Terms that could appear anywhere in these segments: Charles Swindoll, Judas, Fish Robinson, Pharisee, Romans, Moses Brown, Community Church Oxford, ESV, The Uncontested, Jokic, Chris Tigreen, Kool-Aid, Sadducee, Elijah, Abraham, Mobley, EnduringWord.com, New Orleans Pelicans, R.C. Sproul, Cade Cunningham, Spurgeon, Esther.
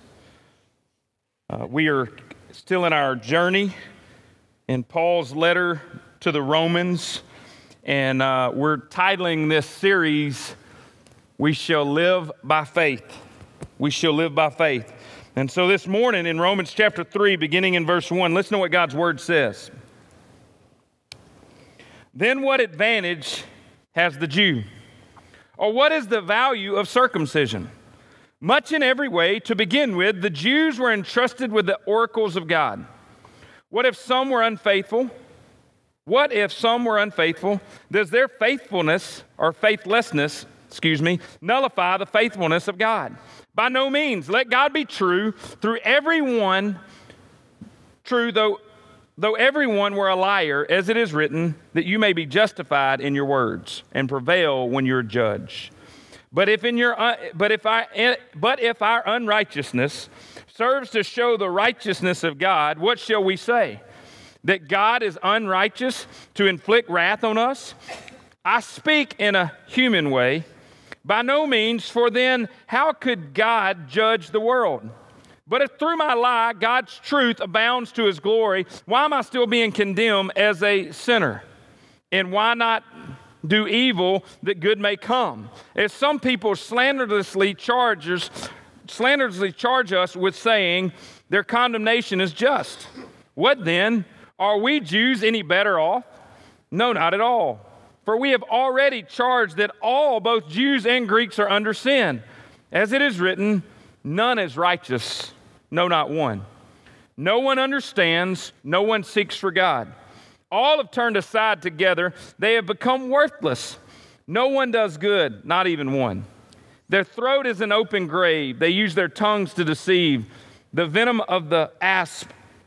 We are still in our journey in Paul's letter to the Romans, and we're titling this series, We Shall Live by Faith. We shall live by faith. And so this morning in Romans chapter 3, beginning in verse 1, listen to what God's Word says. Then what advantage has the Jew? Or what is the value of circumcision? Much in every way, to begin with, the Jews were entrusted with the oracles of God. What if some were unfaithful? Does their faithlessness nullify the faithfulness of God? By no means. Let God be true, though everyone were a liar, as it is written, that you may be justified in your words and prevail when you're judged. But if our unrighteousness serves to show the righteousness of God, what shall we say? That God is unrighteous to inflict wrath on us? I speak in a human way. By no means, for then how could God judge the world? But if through my lie God's truth abounds to his glory, why am I still being condemned as a sinner? And why not do evil that good may come? As some people slanderously charge us with saying their condemnation is just. What then? Are we Jews any better off? No, not at all. For we have already charged that all, both Jews and Greeks, are under sin. As it is written, none is righteous, no, not one. No one understands, no one seeks for God. All have turned aside together, they have become worthless. No one does good, not even one. Their throat is an open grave, they use their tongues to deceive. The venom of the asp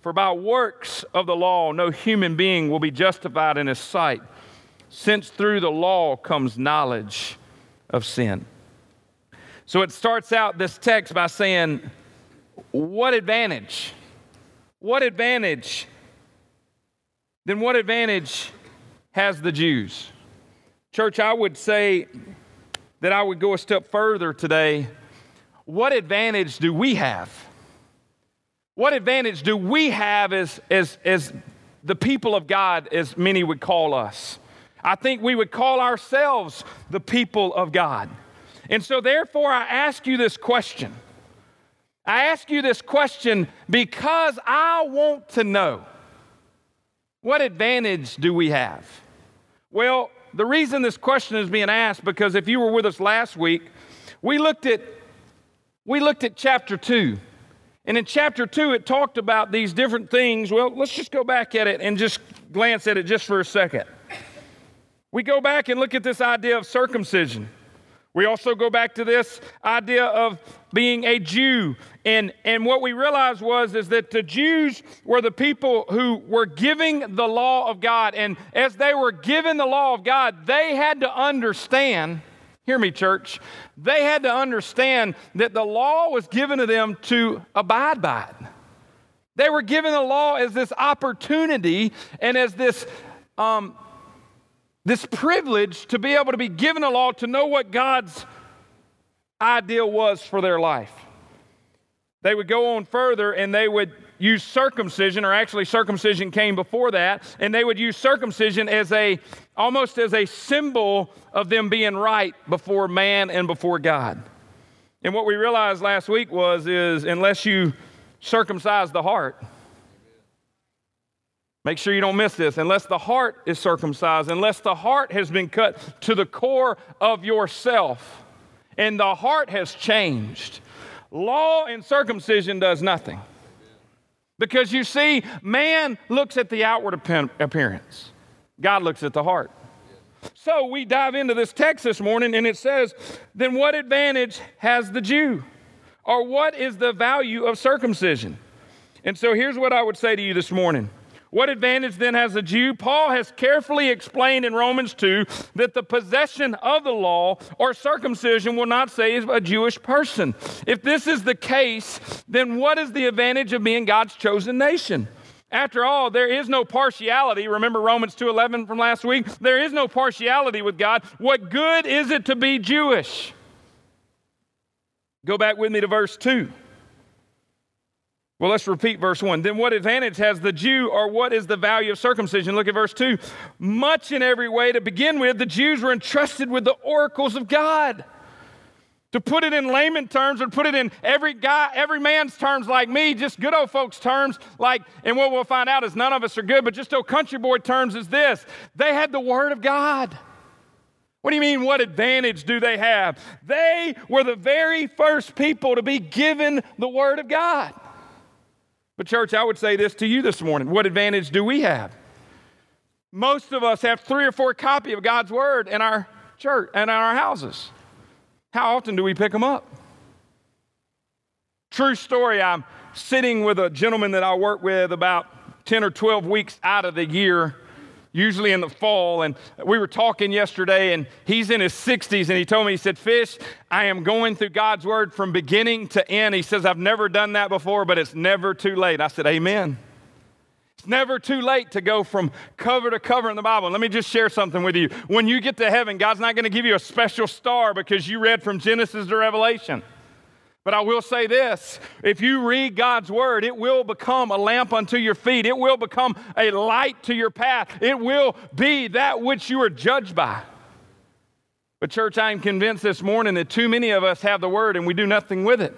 For by works of the law, no human being will be justified in his sight, since through the law comes knowledge of sin. So it starts out this text by saying, what advantage? What advantage? Then what advantage has the Jews? Church, I would say that I would go a step further today. What advantage do we have? What advantage do we have as the people of God, as many would call us? I think we would call ourselves the people of God. And so therefore, I ask you this question. I ask you this question because I want to know, what advantage do we have? Well, the reason this question is being asked, because if you were with us last week, we looked at chapter 2. And in chapter 2, it talked about these different things. Well, let's just go back at it and just glance at it just for a second. We go back and look at this idea of circumcision. We also go back to this idea of being a Jew. And what we realized is that the Jews were the people who were giving the law of God. And as they were given the law of God, they had to understand, hear me, church, they had to understand that the law was given to them to abide by it. They were given the law as this opportunity and as this this privilege to be able to be given a law, to know what God's ideal was for their life. They would go on further and they would use circumcision, or actually circumcision came before that, and they would use circumcision as almost as a symbol of them being right before man and before God. And what we realized last week is unless you circumcise the heart, make sure you don't miss this, unless the heart is circumcised, unless the heart has been cut to the core of yourself, and the heart has changed, law and circumcision does nothing. Because you see, man looks at the outward appearance. God looks at the heart. So we dive into this text this morning, and it says, then what advantage has the Jew? Or what is the value of circumcision? And so here's what I would say to you this morning. What advantage then has the Jew? Paul has carefully explained in Romans 2 that the possession of the law or circumcision will not save a Jewish person. If this is the case, then what is the advantage of being God's chosen nation? After all, there is no partiality. Remember Romans 2:11 from last week? There is no partiality with God. What good is it to be Jewish? Go back with me to verse 2. Well, let's repeat verse 1. Then what advantage has the Jew, or what is the value of circumcision? Look at verse 2. Much in every way, to begin with, the Jews were entrusted with the oracles of God. To put it in layman terms, or put it in every man's terms like me, just good old folks' terms, and what we'll find out is none of us are good, but just old country boy terms is this. They had the Word of God. What do you mean, what advantage do they have? They were the very first people to be given the Word of God. But church, I would say this to you this morning. What advantage do we have? Most of us have 3 or 4 copies of God's Word in our church and in our houses. How often do we pick them up? True story, I'm sitting with a gentleman that I work with about 10 or 12 weeks out of the year, usually in the fall, and we were talking yesterday, and he's in his 60s, and he told me, he said, Fish, I am going through God's Word from beginning to end. He says, I've never done that before, but it's never too late. I said, amen. It's never too late to go from cover to cover in the Bible. And let me just share something with you. When you get to heaven, God's not going to give you a special star because you read from Genesis to Revelation. But I will say this, if you read God's Word, it will become a lamp unto your feet. It will become a light to your path. It will be that which you are judged by. But church, I am convinced this morning that too many of us have the Word and we do nothing with it.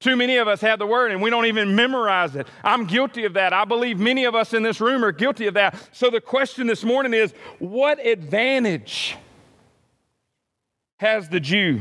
Too many of us have the Word and we don't even memorize it. I'm guilty of that. I believe many of us in this room are guilty of that. So the question this morning is, what advantage has the Jew?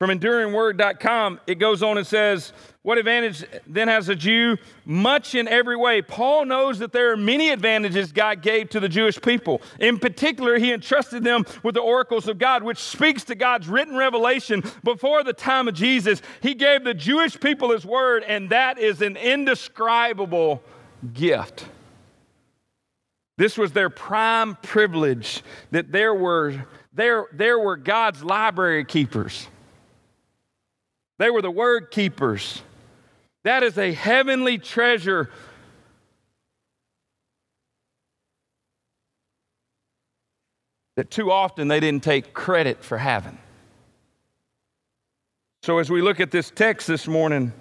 From EnduringWord.com, it goes on and says, what advantage then has a Jew? Much in every way. Paul knows that there are many advantages God gave to the Jewish people. In particular, he entrusted them with the oracles of God, which speaks to God's written revelation before the time of Jesus. He gave the Jewish people his word, and that is an indescribable gift. This was their prime privilege, that there were God's library keepers. They were the word keepers. That is a heavenly treasure. That too often they didn't take credit for having. So as we look at this text this morning,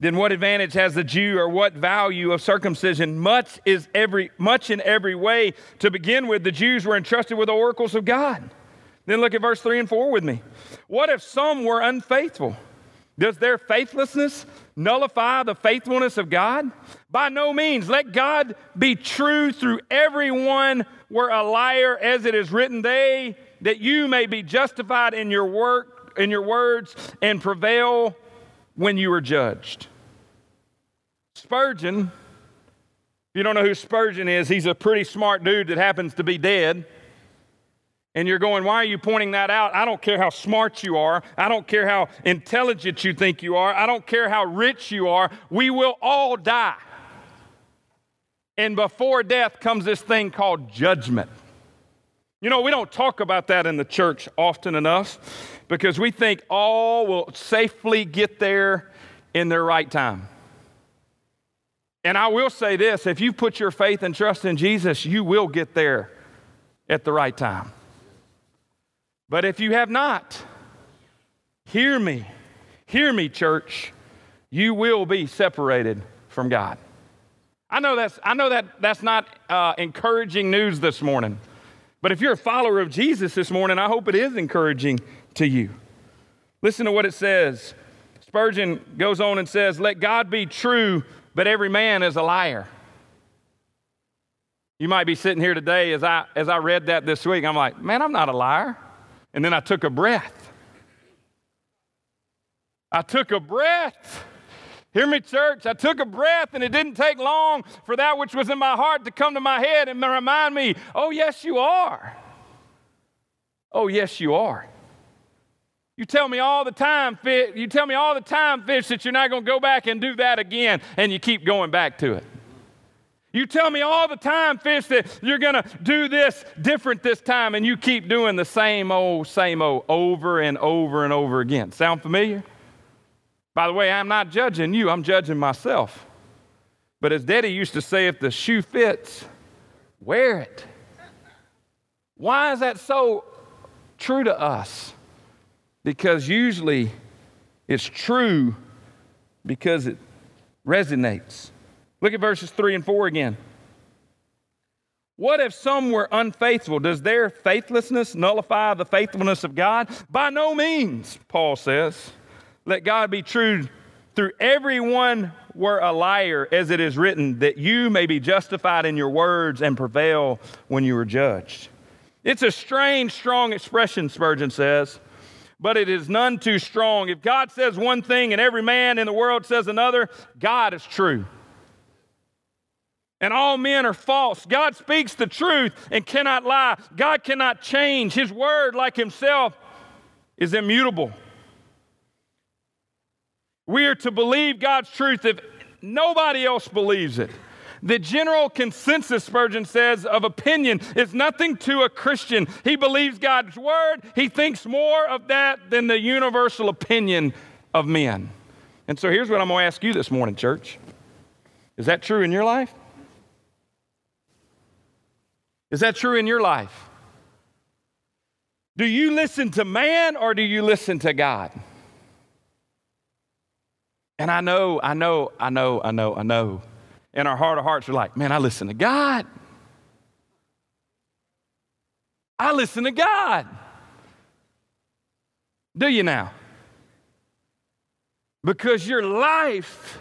then what advantage has the Jew, or what value of circumcision? Much in every way. To begin with, the Jews were entrusted with the oracles of God. Then look at verse 3 and 4 with me. What if some were unfaithful? Does their faithlessness nullify the faithfulness of God? By no means. Let God be true through everyone were a liar, as it is written, they that you may be justified in your work, in your words, and prevail when you are judged. Spurgeon, if you don't know who Spurgeon is, he's a pretty smart dude that happens to be dead. And you're going, why are you pointing that out? I don't care how smart you are. I don't care how intelligent you think you are. I don't care how rich you are. We will all die. And before death comes this thing called judgment. You know, we don't talk about that in the church often enough because we think all will safely get there in their right time. And I will say this, if you put your faith and trust in Jesus, you will get there at the right time. But if you have not, hear me, church, you will be separated from God. I know that's not encouraging news this morning, but if you're a follower of Jesus this morning, I hope it is encouraging to you. Listen to what it says. Spurgeon goes on and says, "Let God be true, but every man is a liar." You might be sitting here today as I read that this week, I'm like, man, I'm not a liar. And then I took a breath. Hear me, church, I took a breath, and it didn't take long for that which was in my heart to come to my head and remind me, oh, yes, you are. Oh, yes, you are. You tell me all the time, Fish, that you're not going to go back and do that again, and you keep going back to it. You tell me all the time, Fish, that you're going to do this different this time, and you keep doing the same old, over and over and over again. Sound familiar? By the way, I'm not judging you, I'm judging myself. But as Daddy used to say, if the shoe fits, wear it. Why is that so true to us? Because usually it's true because it resonates. Look at verses 3 and 4 again. What if some were unfaithful? Does their faithlessness nullify the faithfulness of God? By no means, Paul says. Let God be true, through everyone were a liar, as it is written, that you may be justified in your words and prevail when you are judged. It's a strange, strong expression, Spurgeon says, but it is none too strong. If God says one thing and every man in the world says another, God is true. And all men are false. God speaks the truth and cannot lie. God cannot change. His word, like himself, is immutable. We are to believe God's truth if nobody else believes it. The general consensus, Spurgeon says, of opinion is nothing to a Christian. He believes God's word. He thinks more of that than the universal opinion of men. And so here's what I'm going to ask you this morning, church. Is that true in your life? Is that true in your life? Do you listen to man or do you listen to God? And I know. In our heart of hearts, we're like, man, I listen to God. I listen to God. Do you now? Because your life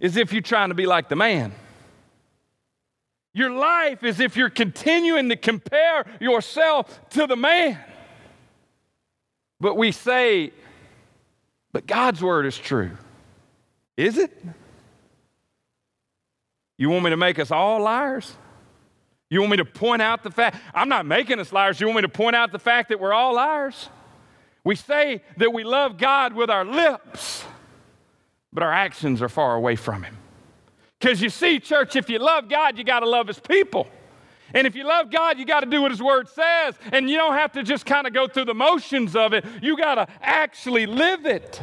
is if you're trying to be like the man. Your life is if you're continuing to compare yourself to the man. But we say, but God's word is true. Is it? You want me to make us all liars? You want me to point out the fact? I'm not making us liars. You want me to point out the fact that we're all liars? We say that we love God with our lips, but our actions are far away from him. Because you see, church, if you love God, you got to love his people. And if you love God, you got to do what his word says. And you don't have to just kind of go through the motions of it. You got to actually live it.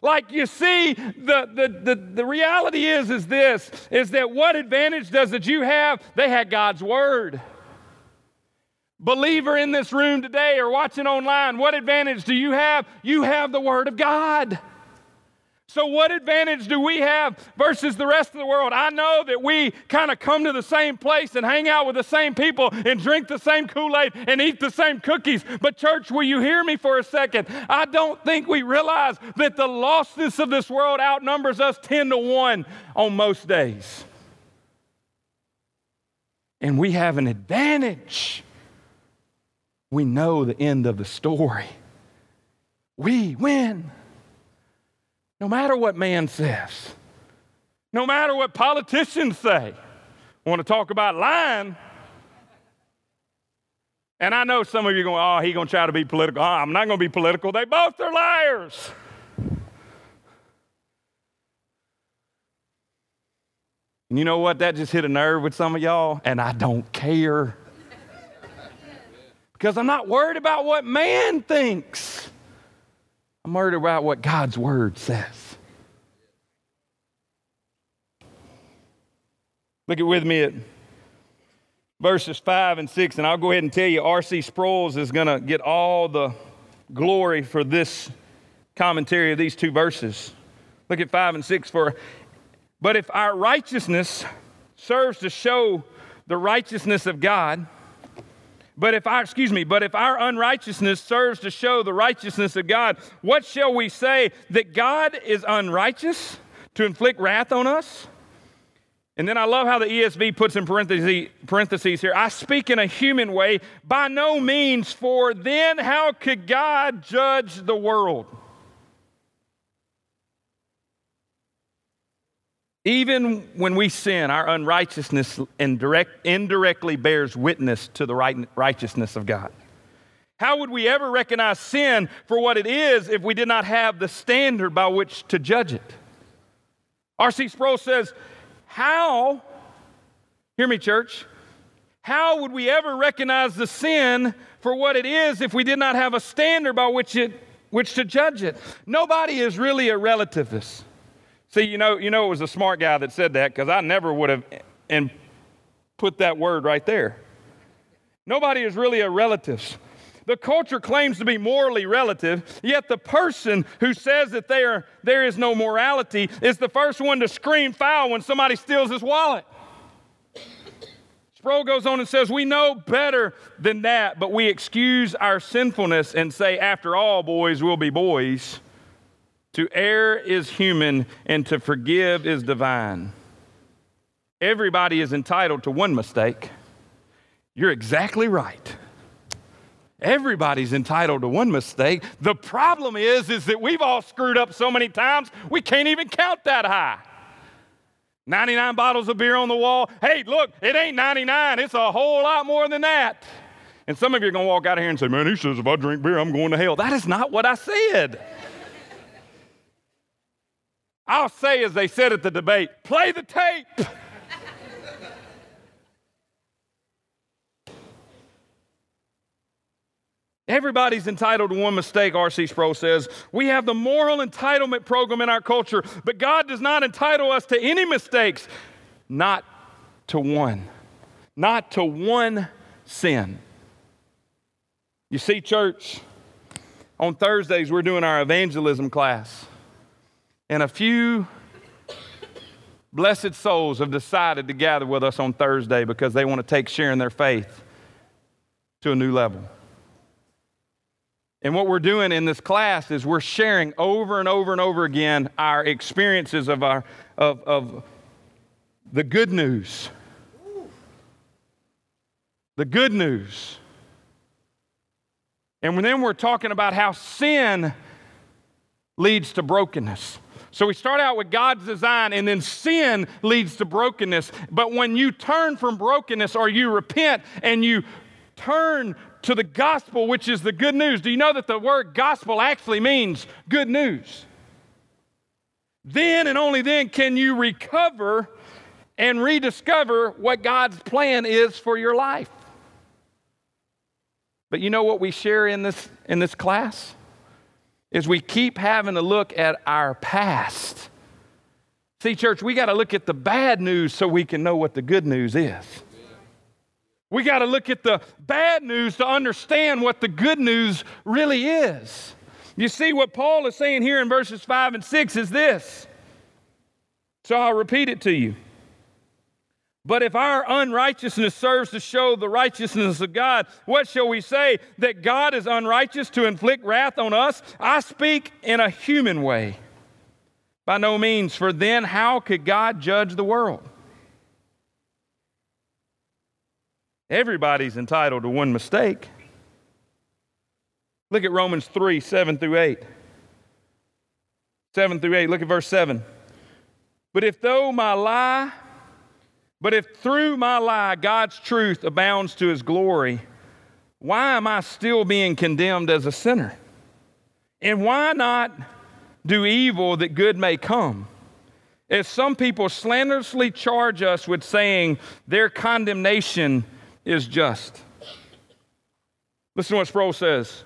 Like you see, the reality is that what advantage does it you have? They had God's word. Believer in this room today or watching online, what advantage do you have? You have the word of God. So what advantage do we have versus the rest of the world? I know that we kind of come to the same place and hang out with the same people and drink the same Kool-Aid and eat the same cookies. But church, will you hear me for a second? I don't think we realize that the lostness of this world outnumbers us 10-1 on most days. And we have an advantage. We know the end of the story. We win. No matter what man says, no matter what politicians say, want to talk about lying. And I know some of you are going, oh, he's going to try to be political. Oh, I'm not going to be political. They both are liars. And you know what? That just hit a nerve with some of y'all, and I don't care. Because I'm not worried about what man thinks. I'm worried about what God's word says. Look at with me at verses 5 and 6, and I'll go ahead and tell you, R.C. Sproul is going to get all the glory for this commentary of these two verses. Look at 5 and 6 for, but if our righteousness serves to show the righteousness of God, but if our unrighteousness serves to show the righteousness of God, what shall we say, that God is unrighteous to inflict wrath on us? And then I love how the ESV puts in parentheses here, I speak in a human way, by no means, for then how could God judge the world? Even when we sin, our unrighteousness indirectly bears witness to the righteousness of God. How would we ever recognize sin for what it is if we did not have the standard by which to judge it? R.C. Sproul says, hear me, church, how would we ever recognize the sin for what it is if we did not have a standard by which to judge it? Nobody is really a relativist. See, you know, it was a smart guy that said that, because I never would have and put that word right there. Nobody is really a relativist. The culture claims to be morally relative, yet the person who says that there is no morality is the first one to scream foul when somebody steals his wallet. Sproul goes on and says, we know better than that, but we excuse our sinfulness and say, after all, boys will be boys. To err is human, and to forgive is divine. Everybody is entitled to one mistake. You're exactly right. Everybody's entitled to one mistake. The problem is that we've all screwed up so many times, we can't even count that high. 99 bottles of beer on the wall. Hey, look, it ain't 99. It's a whole lot more than that. And some of you are going to walk out of here and say, man, he says if I drink beer, I'm going to hell. That is not what I said. I'll say, as they said at the debate, play the tape. Everybody's entitled to one mistake, R.C. Sproul says. We have the moral entitlement program in our culture, but God does not entitle us to any mistakes, not to one sin. You see, church, on Thursdays we're doing our evangelism class. And a few blessed souls have decided to gather with us on Thursday because they want to take sharing their faith to a new level. And what we're doing in this class is we're sharing over and over and over again our experiences of the good news. The good news. And then we're talking about how sin leads to brokenness. So we start out with God's design, and then sin leads to brokenness. But when you turn from brokenness, or you repent and you turn to the gospel, which is the good news. Do you know that the word gospel actually means good news? Then and only then can you recover and rediscover what God's plan is for your life. But you know what we share in this class? Is we keep having to look at our past. See, church, we got to look at the bad news so we can know what the good news is. We got to look at the bad news to understand what the good news really is. You see, what Paul is saying here in verses 5 and 6 is this. So I'll repeat it to you. But if our unrighteousness serves to show the righteousness of God, what shall we say? That God is unrighteous to inflict wrath on us? I speak in a human way. By no means, for then how could God judge the world? Everybody's entitled to one mistake. Look at Romans 3, 7 through 8. 7 through 8, look at verse 7. But if through my lie God's truth abounds to his glory, why am I still being condemned as a sinner? And why not do evil that good may come? As some people slanderously charge us with saying their condemnation is just. Listen to what Sproul says.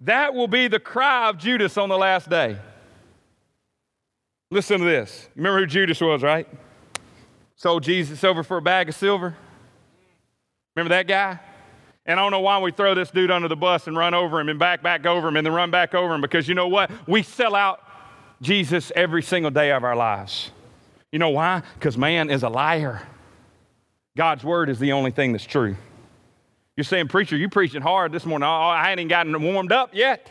That will be the cry of Judas on the last day. Listen to this. Remember who Judas was, right? sold Jesus over for a bag of silver. Remember that guy? And I don't know why we throw this dude under the bus and run over him and back over him and then run back over him, because you know what? We sell out Jesus every single day of our lives. You know why? Because man is a liar. God's word is the only thing that's true. You're saying, preacher, you preaching hard this morning. I ain't even gotten warmed up yet.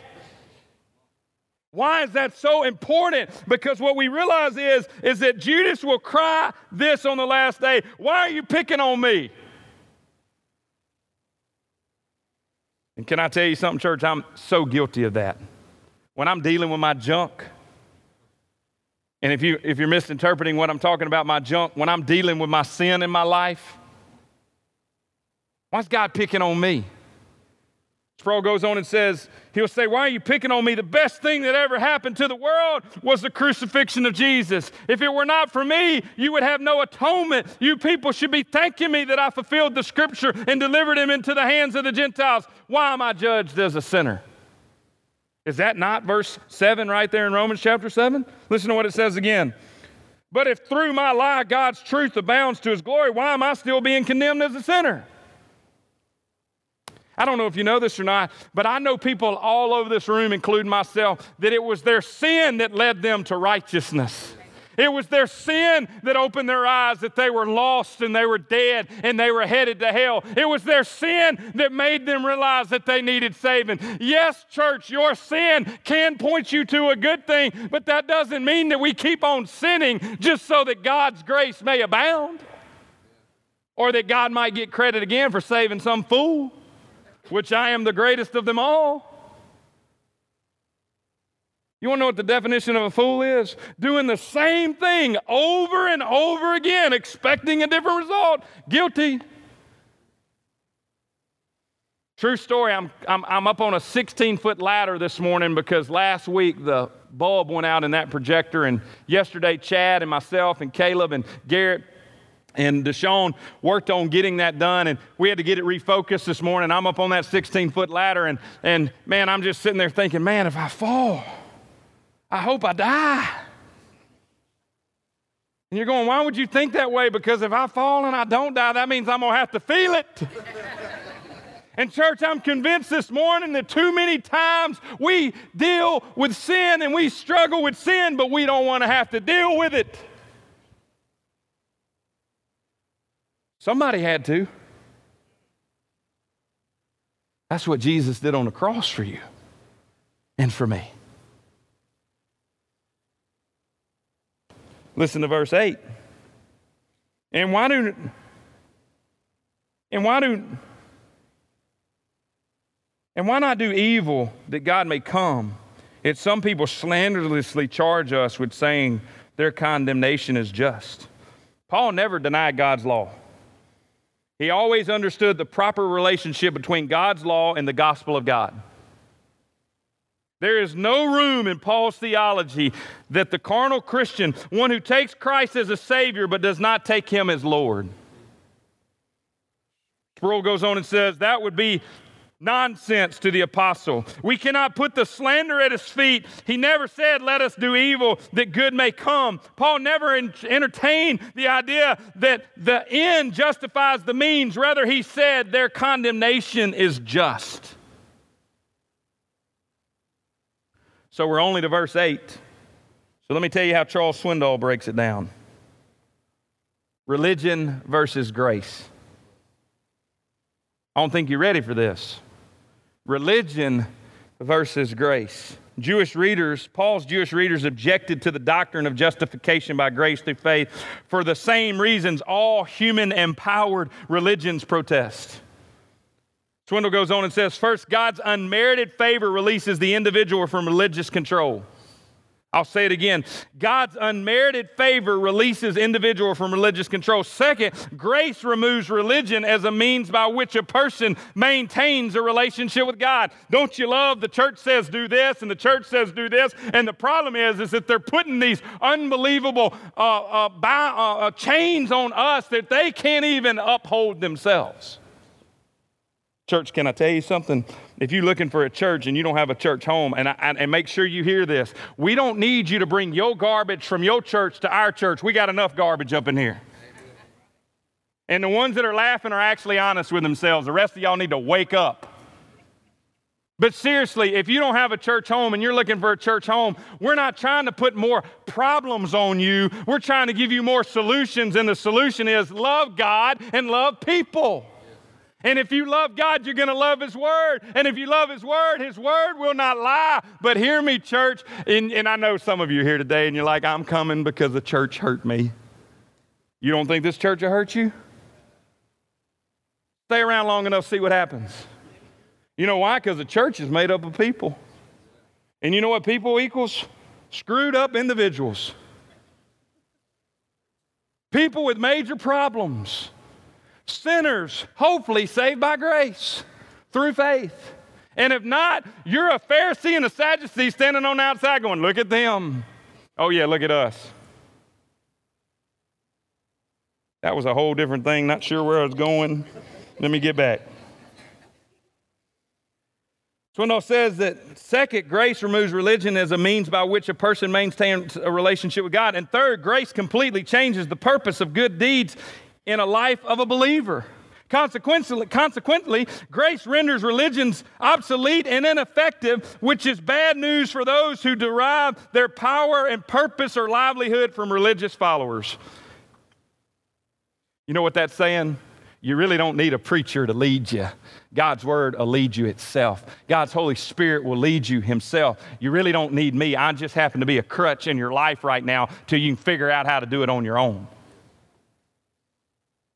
Why is that so important? Because what we realize is that Judas will cry this on the last day. Why are you picking on me? And can I tell you something, church? I'm so guilty of that. When I'm dealing with my junk, and if you're misinterpreting what I'm talking about, my junk, when I'm dealing with my sin in my life, why is God picking on me? Sproul goes on and says, he'll say, why are you picking on me? The best thing that ever happened to the world was the crucifixion of Jesus. If it were not for me, you would have no atonement. You people should be thanking me that I fulfilled the scripture and delivered him into the hands of the Gentiles. Why am I judged as a sinner? Is that not verse 7 right there in Romans chapter 7? Listen to what it says again. But if through my lie God's truth abounds to his glory, why am I still being condemned as a sinner? I don't know if you know this or not, but I know people all over this room, including myself, that it was their sin that led them to righteousness. It was their sin that opened their eyes that they were lost and they were dead and they were headed to hell. It was their sin that made them realize that they needed saving. Yes, church, your sin can point you to a good thing, but that doesn't mean that we keep on sinning just so that God's grace may abound or that God might get credit again for saving some fool, which I am the greatest of them all. You want to know what the definition of a fool is? Doing the same thing over and over again, expecting a different result. Guilty. True story, I'm up on a 16-foot ladder this morning because last week the bulb went out in that projector, and yesterday Chad and myself and Caleb and Garrett and Deshaun worked on getting that done, and we had to get it refocused this morning. I'm up on that 16-foot ladder, and man, I'm just sitting there thinking, man, if I fall, I hope I die. And you're going, why would you think that way? Because if I fall and I don't die, that means I'm going to have to feel it. And church, I'm convinced this morning that too many times we deal with sin and we struggle with sin, but we don't want to have to deal with it. Somebody had to. That's what Jesus did on the cross for you and for me. Listen to verse 8. And why not do evil that God may come? If some people slanderously charge us with saying their condemnation is just. Paul never denied God's law. He always understood the proper relationship between God's law and the gospel of God. There is no room in Paul's theology that the carnal Christian, one who takes Christ as a Savior but does not take him as Lord. Sproul goes on and says, that would be nonsense to the apostle. We cannot put the slander at his feet. He never said, let us do evil that good may come. Paul never entertained the idea that the end justifies the means. Rather, he said their condemnation is just. So we're only to verse 8. So let me tell you how Charles Swindoll breaks it down. Religion versus grace. I don't think you're ready for this. Religion versus grace. Paul's Jewish readers objected to the doctrine of justification by grace through faith for the same reasons all human-empowered religions protest. Swindoll goes on and says, first, God's unmerited favor releases the individual from religious control. I'll say it again. God's unmerited favor releases individual from religious control. Second, grace removes religion as a means by which a person maintains a relationship with God. Don't you love the church says do this and the church says do this? And the problem is that they're putting these unbelievable chains on us that they can't even uphold themselves. Church, can I tell you something? If you're looking for a church and you don't have a church home, and make sure you hear this, we don't need you to bring your garbage from your church to our church. We got enough garbage up in here. Amen. And the ones that are laughing are actually honest with themselves. The rest of y'all need to wake up. But seriously, if you don't have a church home and you're looking for a church home, we're not trying to put more problems on you. We're trying to give you more solutions, and the solution is love God and love people. And if you love God, you're going to love His Word. And if you love His Word will not lie. But hear me, church, and I know some of you are here today and you're like, I'm coming because the church hurt me. You don't think this church will hurt you? Stay around long enough, see what happens. You know why? Because the church is made up of people. And you know what people equals? Screwed up individuals. People with major problems. Sinners, hopefully saved by grace through faith. And if not, you're a Pharisee and a Sadducee standing on the outside going, look at them. Oh yeah, look at us. That was a whole different thing. Not sure where I was going. Let me get back. Swindoll says that second, grace removes religion as a means by which a person maintains a relationship with God. And third, grace completely changes the purpose of good deeds in a life of a believer. Consequently, grace renders religions obsolete and ineffective, which is bad news for those who derive their power and purpose or livelihood from religious followers. You know what that's saying? You really don't need a preacher to lead you. God's word will lead you itself. God's Holy Spirit will lead you himself. You really don't need me. I just happen to be a crutch in your life right now till you can figure out how to do it on your own.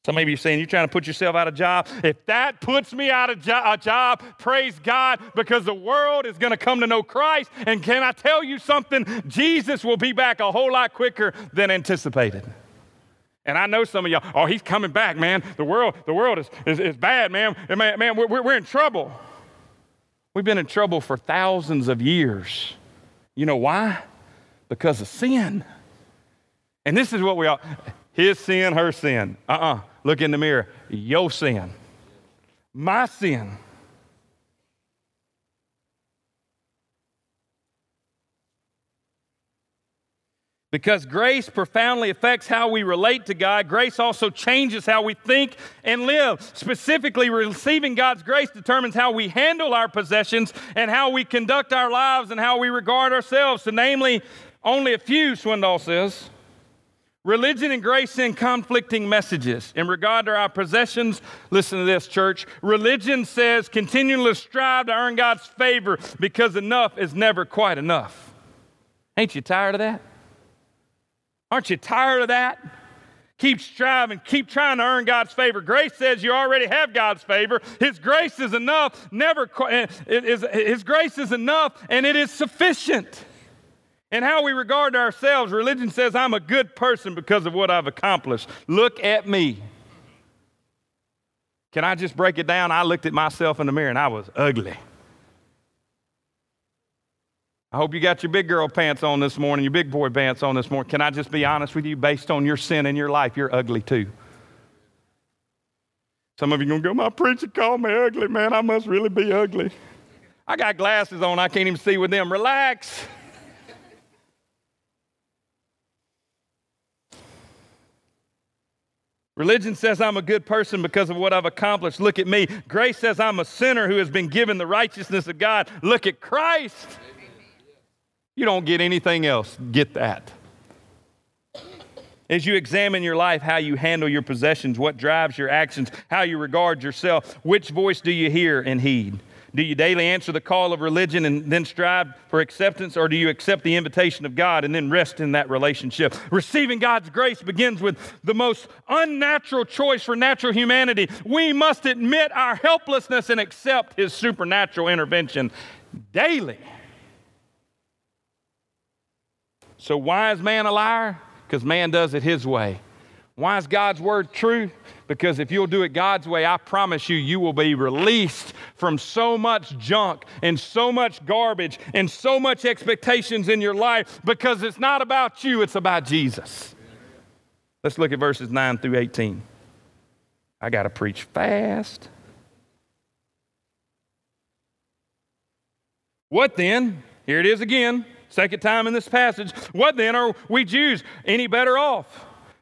Some of you are saying, you're trying to put yourself out of job. If that puts me out of a job, praise God, because the world is going to come to know Christ. And can I tell you something? Jesus will be back a whole lot quicker than anticipated. And I know some of y'all, oh, he's coming back, man. The world is bad, man. Man, we're in trouble. We've been in trouble for thousands of years. You know why? Because of sin. And this is what we all... His sin, her sin. Look in the mirror. Your sin. My sin. Because grace profoundly affects how we relate to God, grace also changes how we think and live. Specifically, receiving God's grace determines how we handle our possessions and how we conduct our lives and how we regard ourselves. So namely, only a few, Swindoll says. Religion and grace send conflicting messages. In regard to our possessions, listen to this, church. Religion says continually strive to earn God's favor because enough is never quite enough. Ain't you tired of that? Aren't you tired of that? Keep striving, keep trying to earn God's favor. Grace says you already have God's favor. His grace is enough, His grace is enough and it is sufficient. And how we regard ourselves, religion says, I'm a good person because of what I've accomplished. Look at me. Can I just break it down? I looked at myself in the mirror and I was ugly. I hope you got your big girl pants on this morning, your big boy pants on this morning. Can I just be honest with you? Based on your sin in your life, you're ugly too. Some of you are going to go, my preacher called me ugly, man. I must really be ugly. I got glasses on. I can't even see with them. Relax. Religion says I'm a good person because of what I've accomplished. Look at me. Grace says I'm a sinner who has been given the righteousness of God. Look at Christ. You don't get anything else. Get that. As you examine your life, how you handle your possessions, what drives your actions, how you regard yourself, which voice do you hear and heed? Do you daily answer the call of religion and then strive for acceptance, or do you accept the invitation of God and then rest in that relationship? Receiving God's grace begins with the most unnatural choice for natural humanity. We must admit our helplessness and accept His supernatural intervention daily. So why is man a liar? Because man does it his way. Why is God's word true? Because if you'll do it God's way, I promise you, you will be released from so much junk and so much garbage and so much expectations in your life, because it's not about you, it's about Jesus. Let's look at verses 9 through 18. I got to preach fast. What then? Here it is again, second time in this passage. What then are we Jews any better off?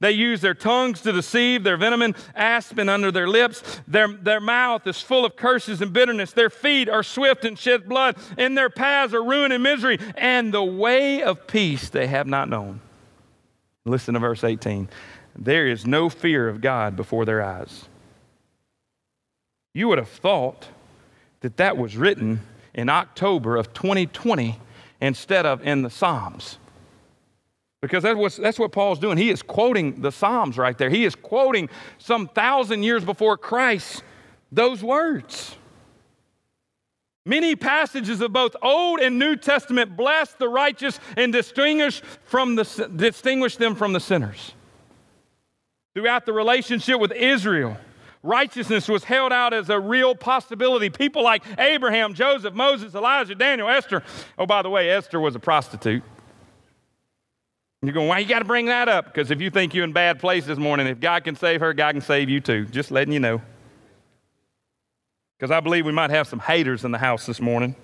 They use their tongues to deceive, their venom and aspen under their lips. Their mouth is full of curses and bitterness. Their feet are swift and shed blood. In their paths are ruin and misery. And the way of peace they have not known. Listen to verse 18. There is no fear of God before their eyes. You would have thought that that was written in October of 2020 instead of in the Psalms. Because that's what Paul's doing. He is quoting the Psalms right there. He is quoting some 1,000 years before Christ those words. Many passages of both Old and New Testament bless the righteous and distinguish them from the sinners. Throughout the relationship with Israel, righteousness was held out as a real possibility. People like Abraham, Joseph, Moses, Elijah, Daniel, Esther. Oh, by the way, Esther was a prostitute. You're going, why you got to bring that up? Because if you think you're in bad place this morning, if God can save her, God can save you too. Just letting you know. Because I believe we might have some haters in the house this morning.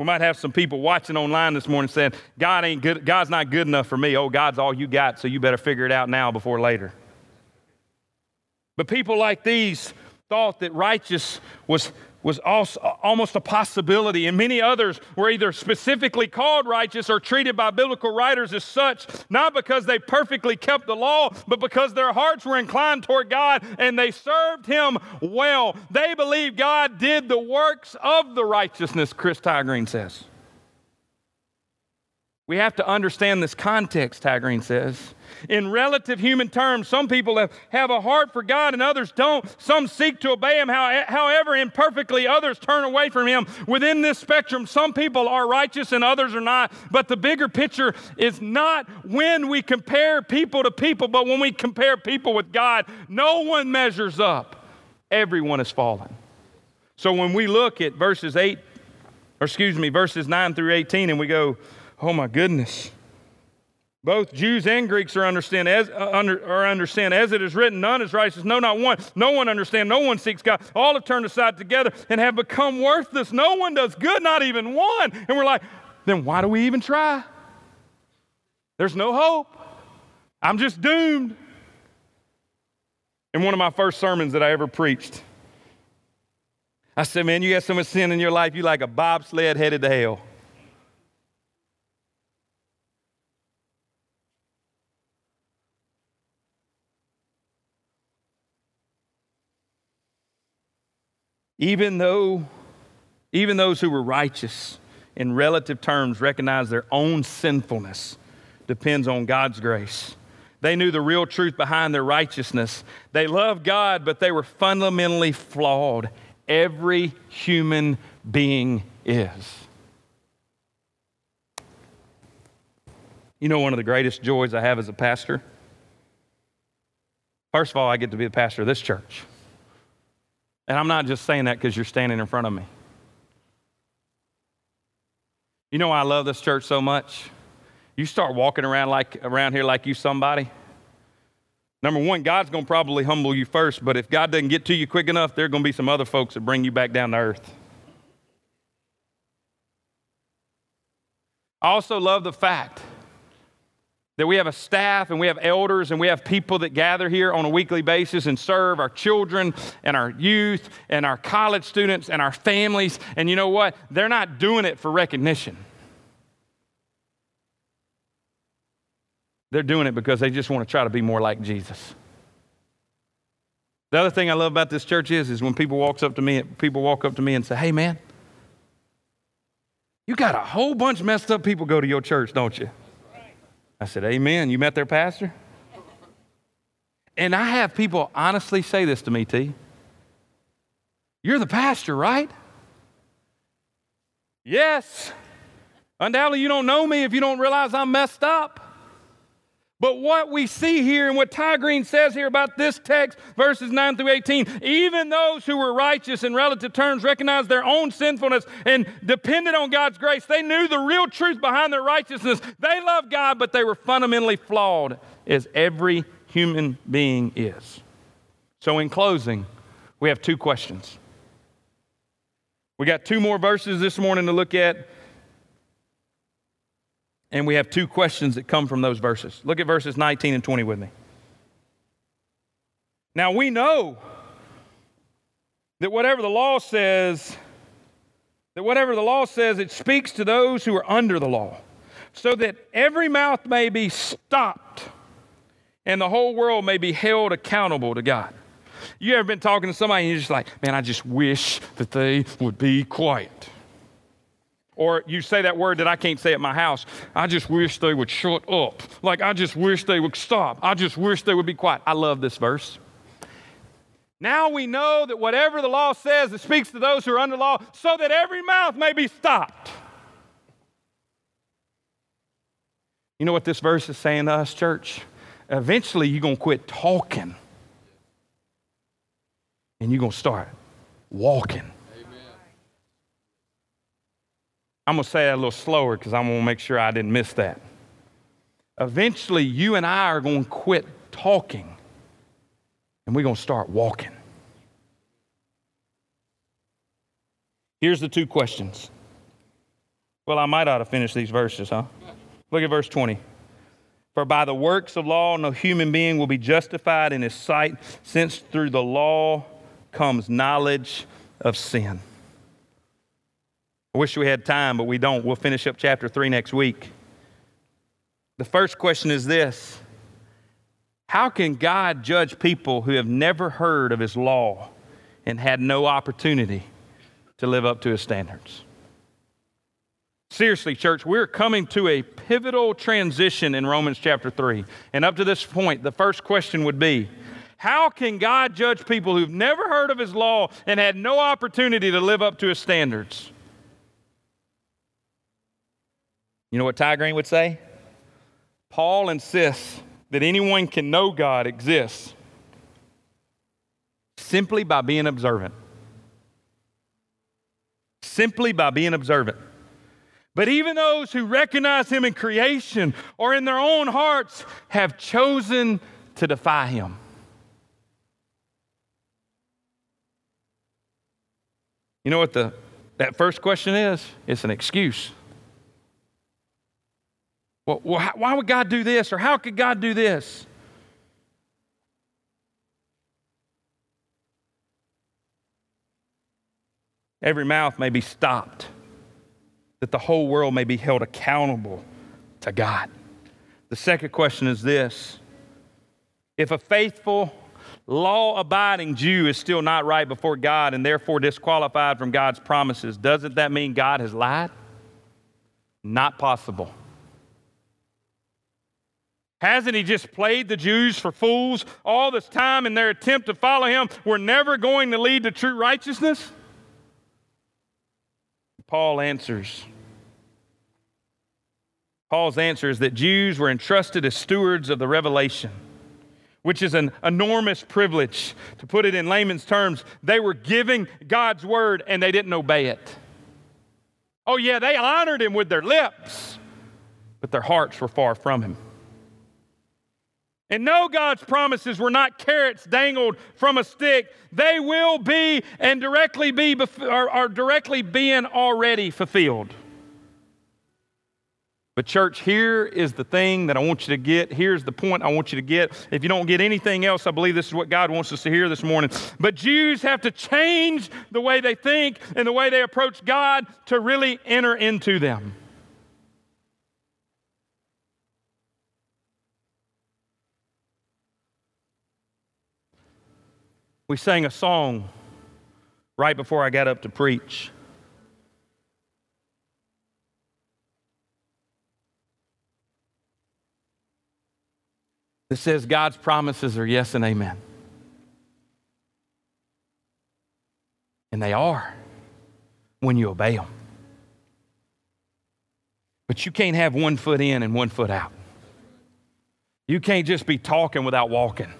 We might have some people watching online this morning saying, God ain't good. God's not good enough for me. Oh, God's all you got, so you better figure it out now before later. But people like these thought that righteous was also almost a possibility, and many others were either specifically called righteous or treated by biblical writers as such, not because they perfectly kept the law, but because their hearts were inclined toward God and they served Him well. They believed God did the works of the righteousness, Chris Tigreen says. We have to understand this context, Tigreen says. In relative human terms, some people have a heart for God and others don't. Some seek to obey Him, however imperfectly, others turn away from Him. Within this spectrum, some people are righteous and others are not. But the bigger picture is not when we compare people to people, but when we compare people with God. No one measures up. Everyone is fallen. So when we look at verses 9 through 18 and we go, oh my goodness. Both Jews and Greeks are under sin. As it is written, none is righteous, no, not one. No one understands, no one seeks God. All have turned aside together and have become worthless. No one does good, not even one. And we're like, then why do we even try? There's no hope. I'm just doomed. In one of my first sermons that I ever preached, I said, man, you got so much sin in your life, you're like a bobsled headed to hell. Even those who were righteous in relative terms recognized their own sinfulness depends on God's grace. They knew the real truth behind their righteousness. They loved God, but they were fundamentally flawed. Every human being is. You know, one of the greatest joys I have as a pastor? First of all, I get to be the pastor of this church. And I'm not just saying that because you're standing in front of me. You know why I love this church so much? You start walking around here like you somebody. Number one, God's going to probably humble you first, but if God doesn't get to you quick enough, there are going to be some other folks that bring you back down to earth. I also love the fact that we have a staff and we have elders and we have people that gather here on a weekly basis and serve our children and our youth and our college students and our families. And you know what? They're not doing it for recognition. They're doing it because they just want to try to be more like Jesus. The other thing I love about this church is when people walk up to me and say, hey man, you got a whole bunch of messed up people go to your church, don't you? I said, amen. You met their pastor? And I have people honestly say this to me, T. You're the pastor, right? Yes. Undoubtedly, you don't know me if you don't realize I'm messed up. But what we see here and what Tigreen says here about this text, verses 9 through 18, even those who were righteous in relative terms recognized their own sinfulness and depended on God's grace. They knew the real truth behind their righteousness. They loved God, but they were fundamentally flawed, as every human being is. So in closing, we have two questions. We got two more verses this morning to look at. And we have two questions that come from those verses. Look at verses 19 and 20 with me. Now we know that whatever the law says, it speaks to those who are under the law, so that every mouth may be stopped and the whole world may be held accountable to God. You ever been talking to somebody and you're just like, man, I just wish that they would be quiet. Or you say that word that I can't say at my house. I just wish they would shut up. Like, I just wish they would stop. I just wish they would be quiet. I love this verse. Now we know that whatever the law says, it speaks to those who are under law, so that every mouth may be stopped. You know what this verse is saying to us, church? Eventually, you're going to quit talking. And you're going to start walking. I'm going to say that a little slower because I want to make sure I didn't miss that. Eventually, you and I are going to quit talking and we're going to start walking. Here's the two questions. Well, I might ought to finish these verses, huh? Look at verse 20. For by the works of law, no human being will be justified in his sight, since through the law comes knowledge of sin. I wish we had time, but we don't. We'll finish up chapter 3 next week. The first question is this. How can God judge people who have never heard of his law and had no opportunity to live up to his standards? Seriously, church, we're coming to a pivotal transition in Romans chapter 3. And up to this point, the first question would be, how can God judge people who've never heard of his law and had no opportunity to live up to his standards? You know what Tigreen would say? Paul insists that anyone can know God exists simply by being observant. Simply by being observant. But even those who recognize him in creation or in their own hearts have chosen to defy him. You know what that first question is? It's an excuse. Well, why would God do this? Or how could God do this? Every mouth may be stopped, that the whole world may be held accountable to God. The second question is this. If a faithful, law-abiding Jew is still not right before God and therefore disqualified from God's promises, doesn't that mean God has lied? Not possible. Hasn't he just played the Jews for fools all this time in their attempt to follow him? We're never going to lead to true righteousness? Paul's answer is that Jews were entrusted as stewards of the revelation, which is an enormous privilege. To put it in layman's terms, they were giving God's word and they didn't obey it. Oh yeah, they honored him with their lips, but their hearts were far from him. And no, God's promises were not carrots dangled from a stick. They will be and directly be, or are directly being already fulfilled. But church, here is the thing that I want you to get. Here's the point I want you to get. If you don't get anything else, I believe this is what God wants us to hear this morning. But Jews have to change the way they think and the way they approach God to really enter into them. We sang a song right before I got up to preach. It says God's promises are yes and amen. And they are when you obey them. But you can't have one foot in and one foot out. You can't just be talking without walking.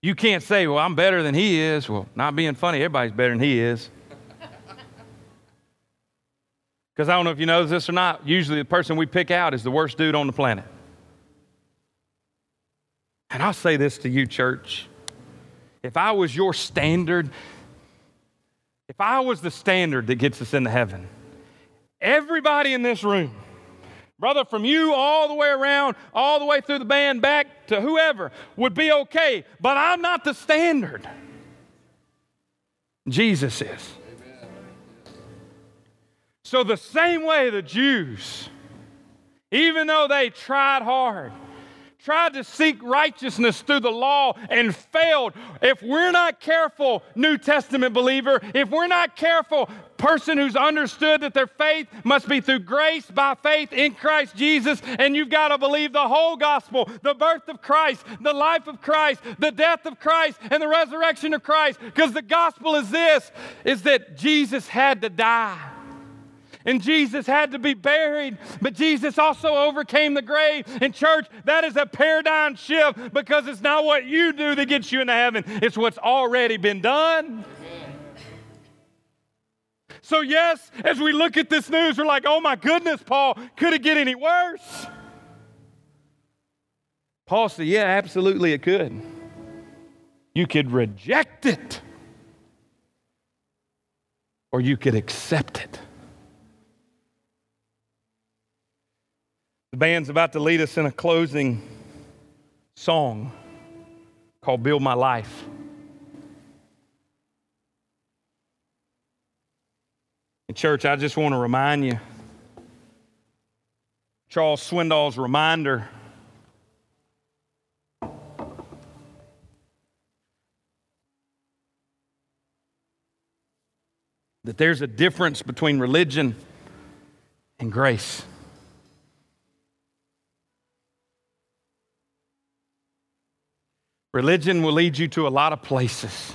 You can't say, well, I'm better than he is. Well, not being funny, everybody's better than he is. Because I don't know if you know this or not, usually the person we pick out is the worst dude on the planet. And I'll say this to you, church. If I was your standard, if I was the standard that gets us into heaven, everybody in this room, brother, from you all the way around, all the way through the band, back to whoever, would be okay. But I'm not the standard. Jesus is. Amen. So the same way the Jews, even though they tried hard, tried to seek righteousness through the law and failed. If we're not careful, New Testament believer, if we're not careful, person who's understood that their faith must be through grace by faith in Christ Jesus, and you've got to believe the whole gospel, the birth of Christ, the life of Christ, the death of Christ, and the resurrection of Christ, because the gospel is this, is that Jesus had to die. And Jesus had to be buried, but Jesus also overcame the grave. And church, that is a paradigm shift because it's not what you do that gets you into heaven. It's what's already been done. Amen. So yes, as we look at this news, we're like, oh my goodness, Paul, could it get any worse? Paul said, yeah, absolutely it could. You could reject it or you could accept it. The band's about to lead us in a closing song called Build My Life. And church, I just want to remind you, Charles Swindoll's reminder that there's a difference between religion and grace. Religion will lead you to a lot of places.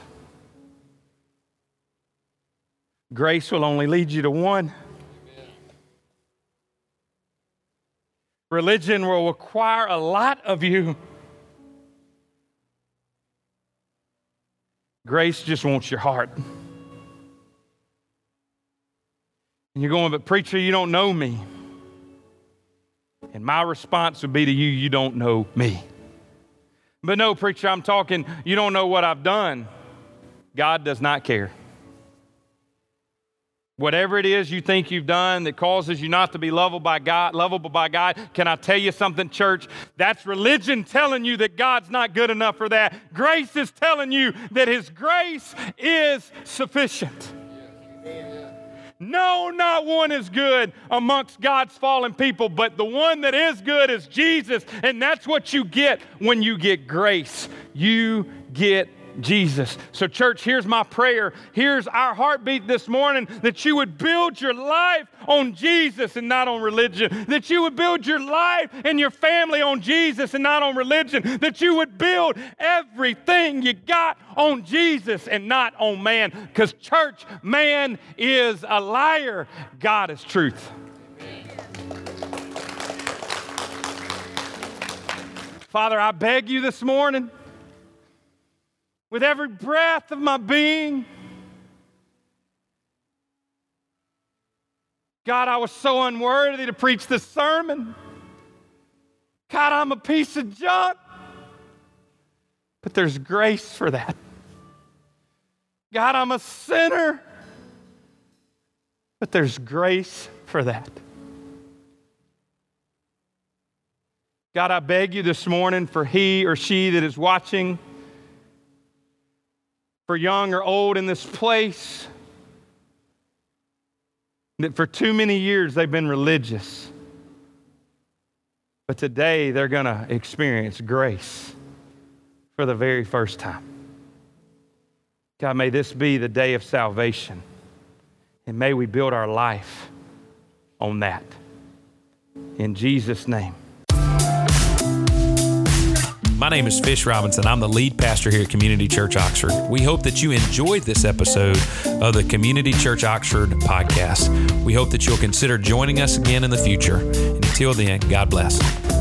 Grace will only lead you to one. Amen. Religion will require a lot of you. Grace just wants your heart. And you're going, but preacher, you don't know me. And my response would be to you, you don't know me. But no, preacher, I'm talking, you don't know what I've done. God does not care. Whatever it is you think you've done that causes you not to be lovable by God, can I tell you something, church? That's religion telling you that God's not good enough for that. Grace is telling you that His grace is sufficient. No, not one is good amongst God's fallen people, but the one that is good is Jesus. And that's what you get when you get grace. You get Jesus. So church, here's my prayer. Here's our heartbeat this morning, that you would build your life on Jesus and not on religion. That you would build your life and your family on Jesus and not on religion. That you would build everything you got on Jesus and not on man. Because church, man is a liar. God is truth. Amen. Father, I beg you this morning, with every breath of my being. God, I was so unworthy to preach this sermon. God, I'm a piece of junk. But there's grace for that. God, I'm a sinner. But there's grace for that. God, I beg you this morning for he or she that is watching, for young or old in this place, that for too many years they've been religious. But today they're going to experience grace for the very first time. God, may this be the day of salvation. And may we build our life on that. In Jesus' name. My name is Fish Robinson. I'm the lead pastor here at Community Church Oxford. We hope that you enjoyed this episode of the Community Church Oxford podcast. We hope that you'll consider joining us again in the future. Until then, God bless.